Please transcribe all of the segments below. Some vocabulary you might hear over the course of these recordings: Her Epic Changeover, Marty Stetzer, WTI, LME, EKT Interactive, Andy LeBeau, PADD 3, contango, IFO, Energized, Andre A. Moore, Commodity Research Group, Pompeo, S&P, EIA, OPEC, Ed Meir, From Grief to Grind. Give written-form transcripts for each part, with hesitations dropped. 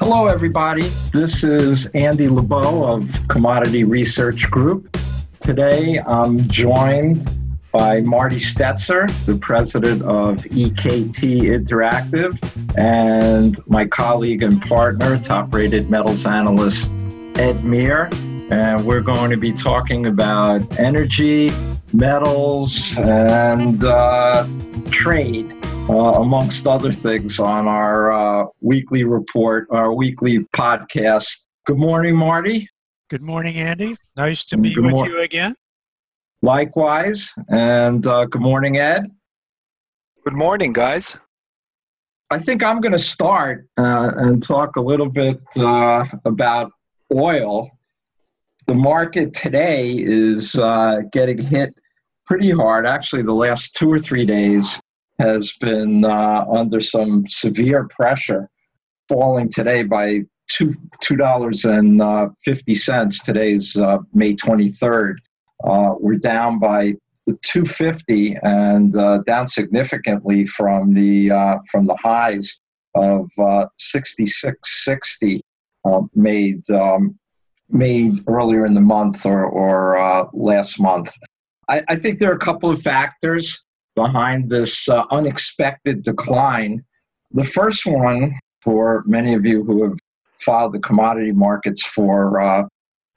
Hello, everybody. This is Andy LeBeau of Commodity Research Group. Today, I'm joined by Marty Stetzer, the president of EKT Interactive, and my colleague and partner, top-rated metals analyst Ed Meir. And we're going to be talking about energy, metals, and trade. Amongst other things on our weekly report, our weekly podcast. Good morning, Marty. Good morning, Andy. Nice to be with you again. Likewise. And good morning, Ed. Good morning, guys. I think I'm going to start and talk a little bit about oil. The market today is getting hit pretty hard. Actually, the last 2 or 3 days has been under some severe pressure, falling today by $2.50. Today's May 23rd. We're down by $2.50 and down significantly from the highs of $66.60 made earlier in the month or last month. I think there are a couple of factors behind this unexpected decline. The first one, for many of you who have followed the commodity markets for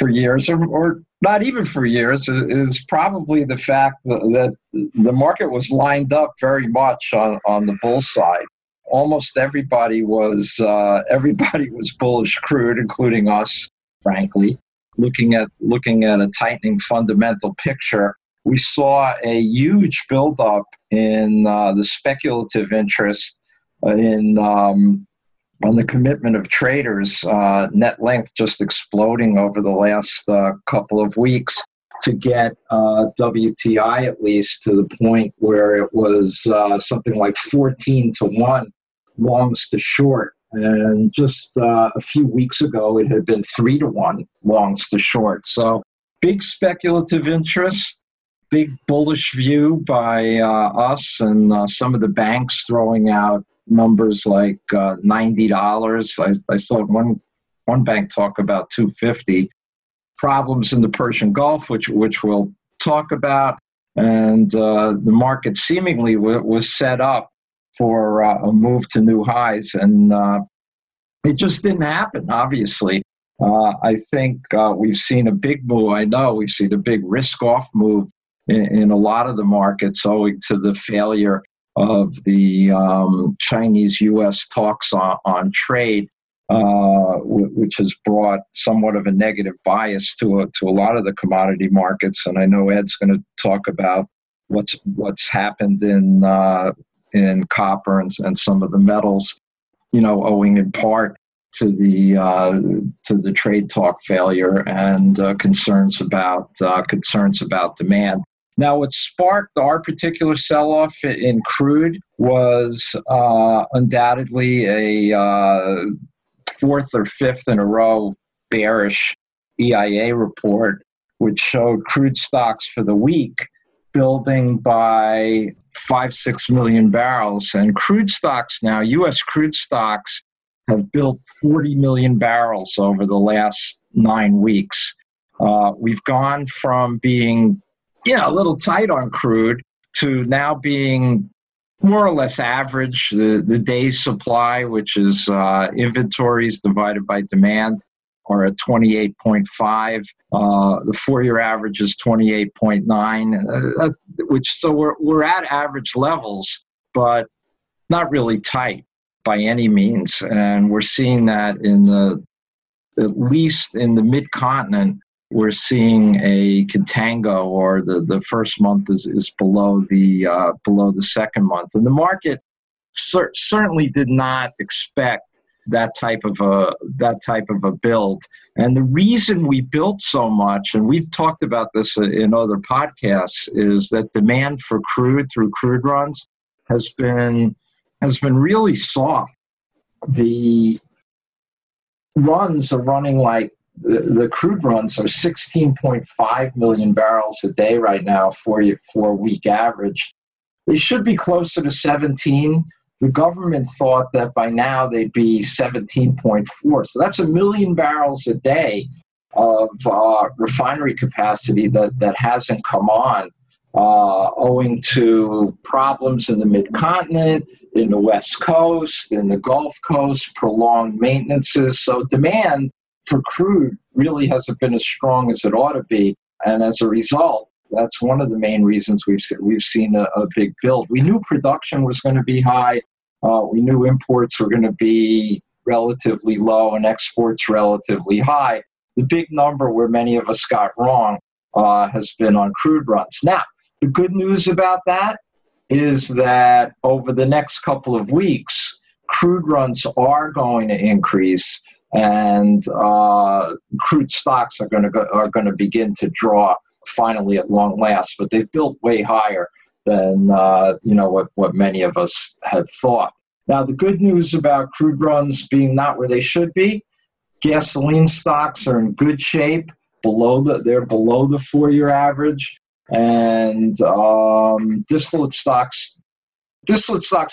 years, or not even for years, is probably the fact that the market was lined up very much on the bull side. Almost everybody was bullish crude, including us. Frankly, looking at a tightening fundamental picture. We saw a huge buildup in the speculative interest on the commitment of traders, net length just exploding over the last couple of weeks to get WTI at least to the point where it was something like 14 to 1 longs to short. And just a few weeks ago, it had been 3 to 1 longs to short. So big speculative interest. Big bullish view by us and some of the banks throwing out numbers like $90. I saw one bank talk about $2.50. Problems in the Persian Gulf, which we'll talk about, and the market seemingly was set up for a move to new highs, and it just didn't happen, obviously. I think we've seen a big move. I know we've seen a big risk-off move in a lot of the markets owing to the failure of the Chinese-U.S. talks on trade, which has brought somewhat of a negative bias to a lot of the commodity markets. And I know Ed's going to talk about what's happened in copper and some of the metals, owing in part to the trade talk failure and concerns about demand. Now, what sparked our particular sell-off in crude was undoubtedly a fourth or fifth in a row bearish EIA report, which showed crude stocks for the week building by 5-6 million barrels. And crude stocks now, U.S. crude stocks, have built 40 million barrels over the last 9 weeks. We've gone from being a little tight on crude to now being more or less average, the day's supply, which is inventories divided by demand, are at 28.5. The four-year average is 28.9, so we're at average levels, but not really tight by any means. And we're seeing that at least in the mid-continent, we're seeing a contango, or the first month is below the second month. And the market certainly did not expect that type of a build. And the reason we built so much, and we've talked about this in other podcasts, is that demand for crude through crude runs has been really soft. The runs are running like the crude runs are 16.5 million barrels a day right now for a 4-week average. They should be closer to 17 The government thought that by now they'd be 17.4. So that's 1 million barrels a day of refinery capacity that hasn't come on, owing to problems in the mid-continent, in the West Coast, in the Gulf Coast, prolonged maintenances. So demand for crude really hasn't been as strong as it ought to be. And as a result, that's one of the main reasons we've seen a big build. We knew production was going to be high. We knew imports were going to be relatively low and exports relatively high. The big number where many of us got wrong has been on crude runs. Now, the good news about that is that over the next couple of weeks, crude runs are going to increase, and crude stocks are going to begin to draw finally at long last. But they've built way higher than what many of us had thought. Now, the good news about crude runs being not where they should be, gasoline stocks are in good shape. They're below the 4-year average, and distillate stocks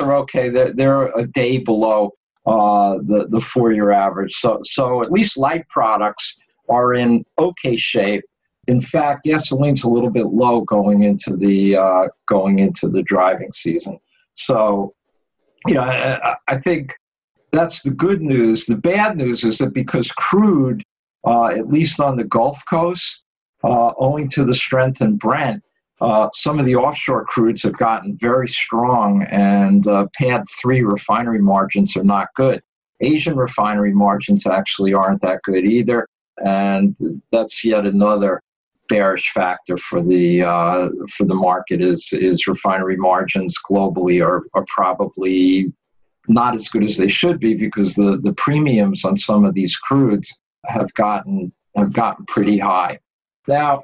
are okay. They're a day below the 4-year average. So at least light products are in okay shape. In fact, gasoline's a little bit low going into the driving season. So, I think that's the good news. The bad news is that because crude, at least on the Gulf Coast, owing to the strength in Brent, some of the offshore crudes have gotten very strong, and PADD 3 refinery margins are not good. Asian refinery margins actually aren't that good either, and that's yet another bearish factor for the market. Is refinery margins globally are probably not as good as they should be because the premiums on some of these crudes have gotten pretty high. Now,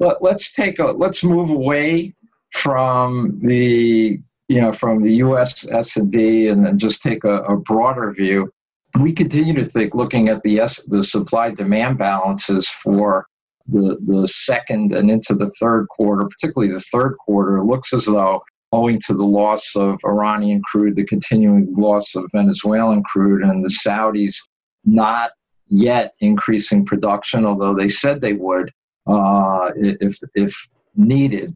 let's move away from the U.S. S&P and then just take a broader view. We continue to think, looking at the supply-demand balances for the second and into the third quarter, particularly the third quarter, looks as though, owing to the loss of Iranian crude, the continuing loss of Venezuelan crude, and the Saudis not yet increasing production, although they said they would if needed.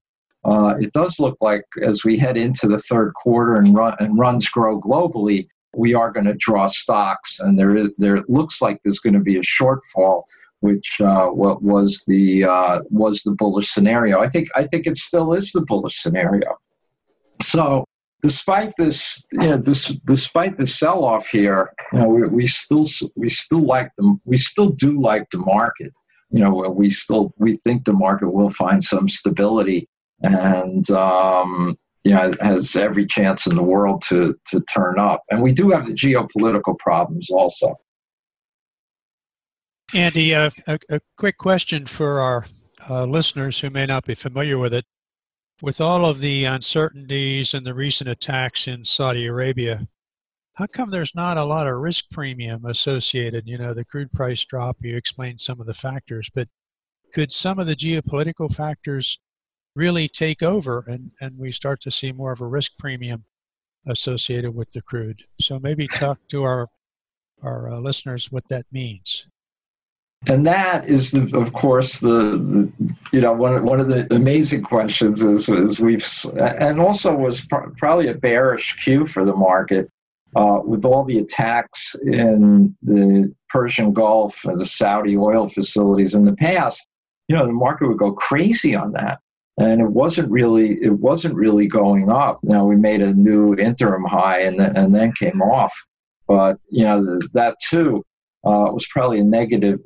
It does look like as we head into the third quarter and runs grow globally, we are going to draw stocks, and it looks like there's going to be a shortfall, which was the bullish scenario. I think it still is the bullish scenario. So despite this sell-off here, we still do like the market. We think the market will find some stability, and it has every chance in the world to turn up. And we do have the geopolitical problems also. Andy, a quick question for our listeners who may not be familiar with it. With all of the uncertainties and the recent attacks in Saudi Arabia, how come there's not a lot of risk premium associated? The crude price drop, you explained some of the factors, but could some of the geopolitical factors really take over and we start to see more of a risk premium associated with the crude? So maybe talk to our listeners what that means. And that is, of course, one of the amazing questions was probably a bearish cue for the market with all the attacks in the Persian Gulf and the Saudi oil facilities in the past. The market would go crazy on that. And it wasn't really going up. Now, we made a new interim high and then came off, but that too was probably a negative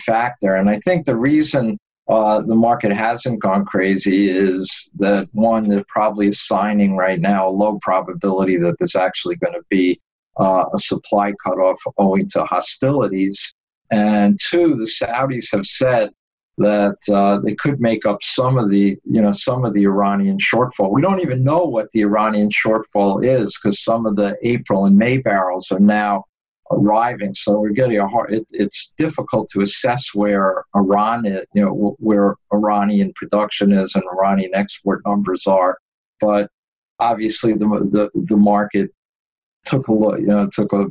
factor. And I think the reason the market hasn't gone crazy is that, one, they're probably assigning right now a low probability that there's actually going to be a supply cutoff owing to hostilities, and two, the Saudis have said that they could make up some of the Iranian shortfall. We don't even know what the Iranian shortfall is because some of the April and May barrels are now arriving. So we're getting it's difficult to assess where Iran is, where Iranian production is and Iranian export numbers are. But obviously the market took a look, took a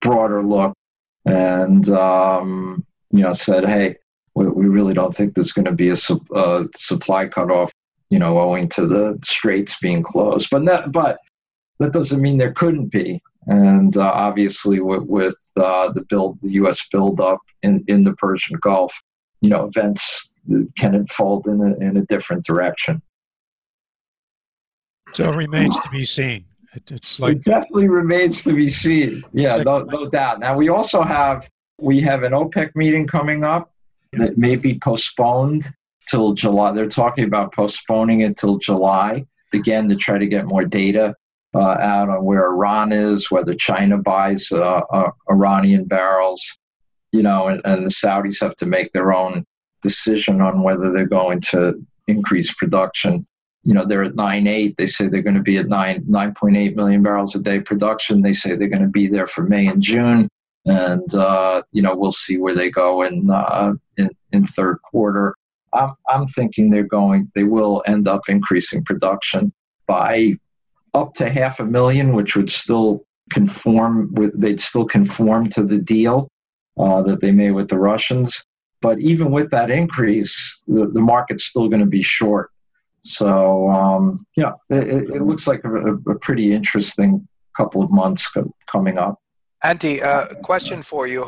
broader look, and said, hey, we really don't think there's going to be a supply cutoff, owing to the straits being closed. But that doesn't mean there couldn't be. And obviously, with the U.S. buildup in the Persian Gulf, events can unfold in a different direction. So it remains to be seen. It definitely remains to be seen. Yeah, no doubt. Now we also have an OPEC meeting coming up that may be postponed till July. They're talking about postponing it till July again to try to get more data out on where Iran is, whether China buys Iranian barrels, and the Saudis have to make their own decision on whether they're going to increase production. They're at 9.8. They say they're going to be at 9.8 million barrels a day production. They say they're going to be there for May and June. And, we'll see where they go in third quarter. I'm thinking they will end up increasing production by up to 500,000, which would still conform to the deal that they made with the Russians. But even with that increase, the market's still going to be short. So, it looks like a pretty interesting couple of months coming up. Andy, question for you.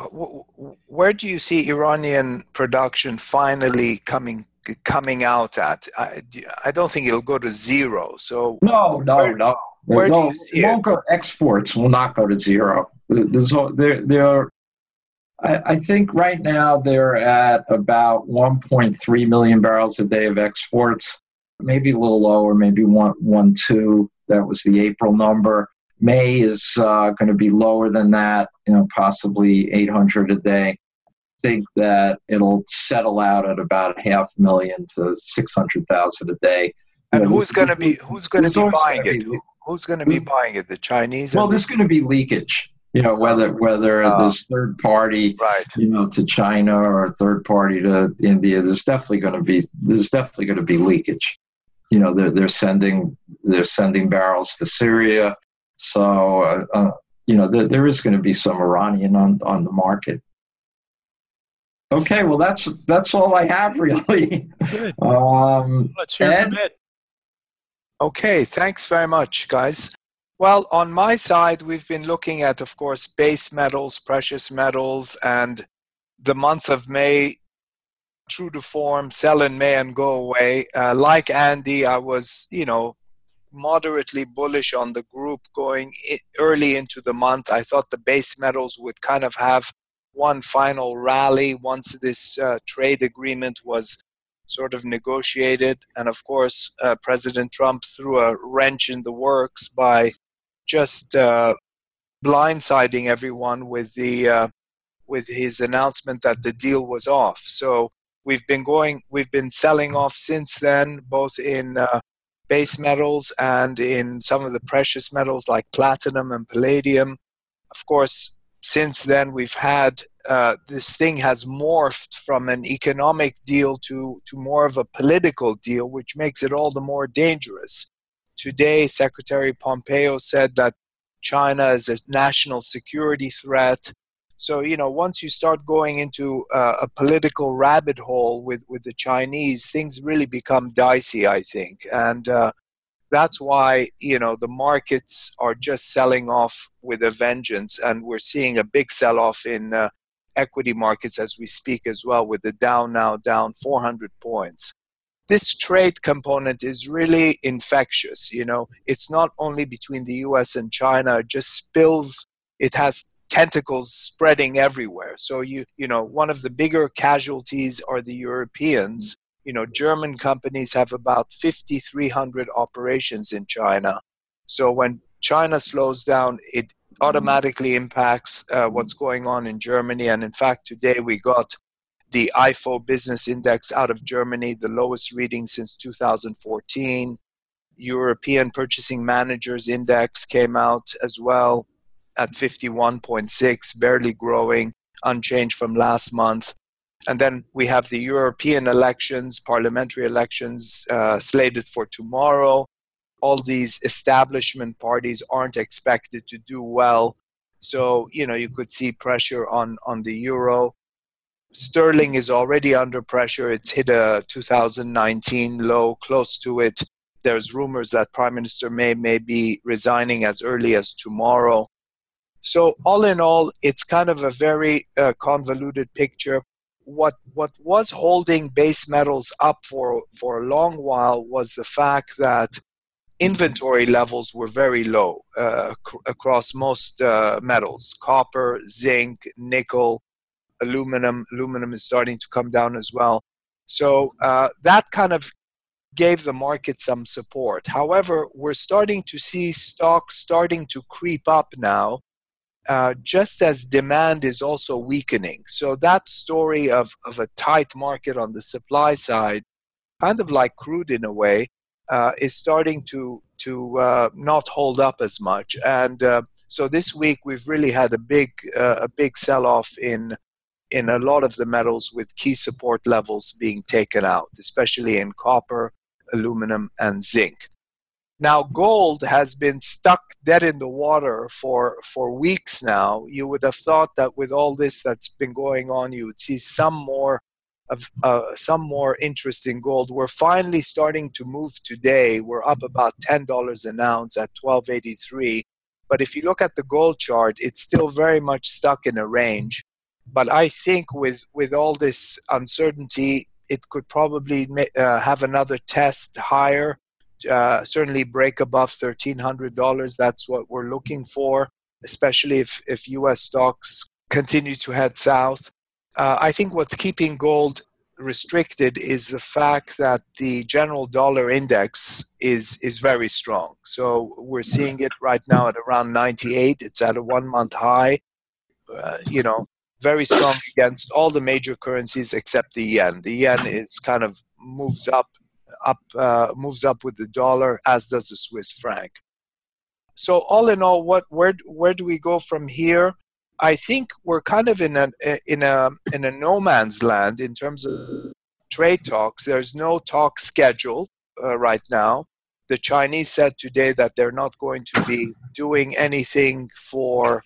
Where do you see Iranian production finally coming out at? I don't think it'll go to zero. So No. Where do you see it? Exports will not go to zero. I think right now they're at about 1.3 million barrels a day of exports. Maybe a little lower, maybe 1.2. That was the April number. May is going to be lower than that, possibly 800 a day. I think that it'll settle out at about 500,000 to 600,000 a day. And who's going to be buying it? Who's going to be buying it? The Chinese? Well, there's going to be leakage. Whether there's third party, right, to China or third party to India, there's definitely going to be leakage. They're sending barrels to Syria, so there is going to be some Iranian on the market. Okay, well that's all I have really. Good. Let's hear from Ed. Okay, thanks very much, guys. Well, on my side, we've been looking at, of course, base metals, precious metals, and the month of May, true to form, sell in May and go away. Like Andy, I was, moderately bullish on the group going early into the month. I thought the base metals would kind of have one final rally once this trade agreement was sort of negotiated. And, of course, President Trump threw a wrench in the works by just blindsiding everyone with his announcement that the deal was off. So we've been selling off since then, both in base metals and in some of the precious metals like platinum and palladium. Of course, since then we've had this thing has morphed from an economic deal to more of a political deal, which makes it all the more dangerous. Today, Secretary Pompeo said that China is a national security threat. So, once you start going into a political rabbit hole with the Chinese, things really become dicey, I think. And that's why, the markets are just selling off with a vengeance. And we're seeing a big sell-off in equity markets as we speak as well, with the Dow now down 400 points. This trade component is really infectious. It's not only between the U.S. and China, it just spills. It has tentacles spreading everywhere. So one of the bigger casualties are the Europeans. German companies have about 5,300 operations in China. So when China slows down, it automatically impacts what's going on in Germany. And in fact, today we got the IFO business index out of Germany, the lowest reading since 2014. European Purchasing Managers Index came out as well at 51.6, barely growing, unchanged from last month. And then we have the European elections, parliamentary elections slated for tomorrow. all these establishment parties aren't expected to do well. So, you know, you could see pressure on the euro. Sterling is already under pressure. It's hit a 2019 low, close to it. There's rumors that Prime Minister May be resigning as early as tomorrow. So all in all, it's kind of a very convoluted picture. What was holding base metals up for a long while was the fact that inventory levels were very low across most metals, copper, zinc, nickel, aluminum. Aluminum is starting to come down as well. So that kind of gave the market some support. However, we're starting to see stocks starting to creep up now, just as demand is also weakening. So that story of a tight market on the supply side, kind of like crude in a way, is starting to not hold up as much. And so this week we've really had a big sell-off in a lot of the metals, with key support levels being taken out, especially in copper, aluminum, and zinc. Now, gold has been stuck dead in the water for weeks now. You would have thought that with all this that's been going on, you would see some more interest in gold. We're finally starting to move today. We're up about $10 an ounce at 1283. But if you look at the gold chart, it's still very much stuck in a range. But I think with all this uncertainty, it could probably have another test higher. Certainly break above $1,300. That's what we're looking for, especially if U.S. stocks continue to head south. I think what's keeping gold restricted is the fact that the general dollar index is very strong. So we're seeing it right now at around 98. It's at a one-month high, very strong against all the major currencies except the yen. The yen is kind of moves up with the dollar, as does the Swiss franc. So all in all, where do we go from here? I think we're kind of in a no man's land in terms of trade talks. There's no talk scheduled right now. The Chinese said today that they're not going to be doing anything for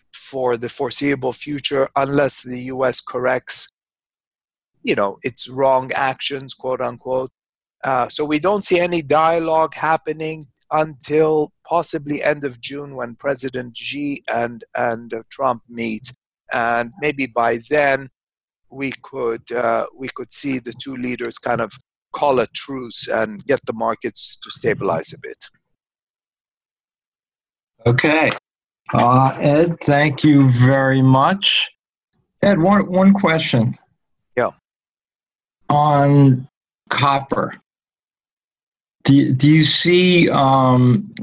the foreseeable future unless the U.S. corrects, its wrong actions, quote unquote. So we don't see any dialogue happening until possibly end of June, when President Xi and Trump meet, and maybe by then we could see the two leaders kind of call a truce and get the markets to stabilize a bit. Okay, Ed, thank you very much. Ed, one question. Yeah. On copper. Do you see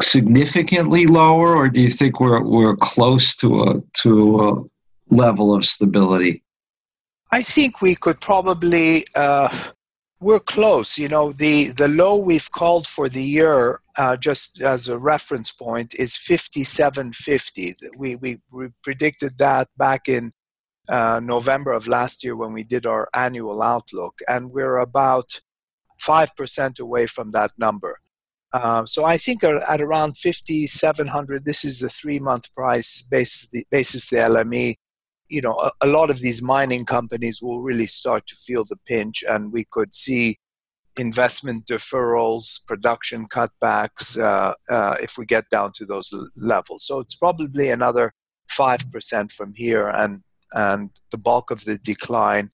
significantly lower, or do you think we're close to a level of stability? I think we could probably we're close. The low we've called for the year, just as a reference point, is 57.50. We predicted that back in November of last year when we did our annual outlook, and we're about 5% away from that number. So I think at around 5,700, this is the 3-month price basis the LME, a lot of these mining companies will really start to feel the pinch, and we could see investment deferrals, production cutbacks, if we get down to those levels. So it's probably another 5% from here, and the bulk of the decline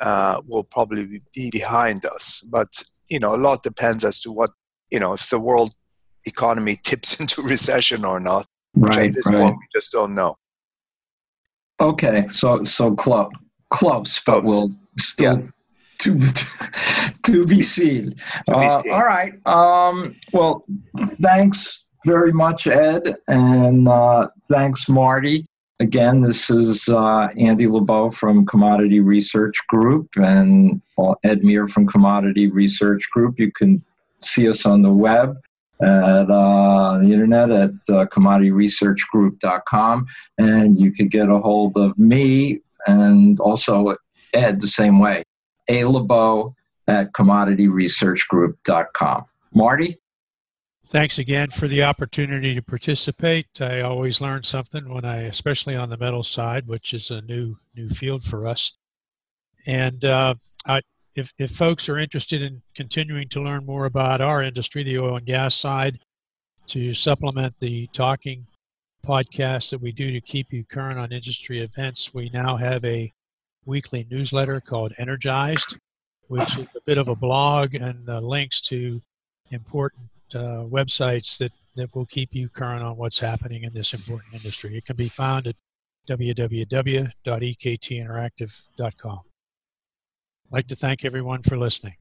will probably be behind us. But, a lot depends as to what, if the world economy tips into recession or not. Right, at this point, we just don't know. Okay, so close, but we'll still, yes. to be seen. All right. Well, thanks very much, Ed, and thanks, Marty. Again, this is Andy LeBeau from Commodity Research Group and Ed Meir from Commodity Research Group. You can see us on the web, at the internet at commodityresearchgroup.com, and you can get a hold of me and also Ed the same way, a LeBeau at commodityresearchgroup.com. Marty? Thanks again for the opportunity to participate. I always learn something when I, especially on the metal side, which is a new field for us. And if folks are interested in continuing to learn more about our industry, the oil and gas side, to supplement the talking podcast that we do to keep you current on industry events, we now have a weekly newsletter called Energized, which is a bit of a blog and links to important websites that will keep you current on what's happening in this important industry. It can be found at www.ektinteractive.com. I'd like to thank everyone for listening.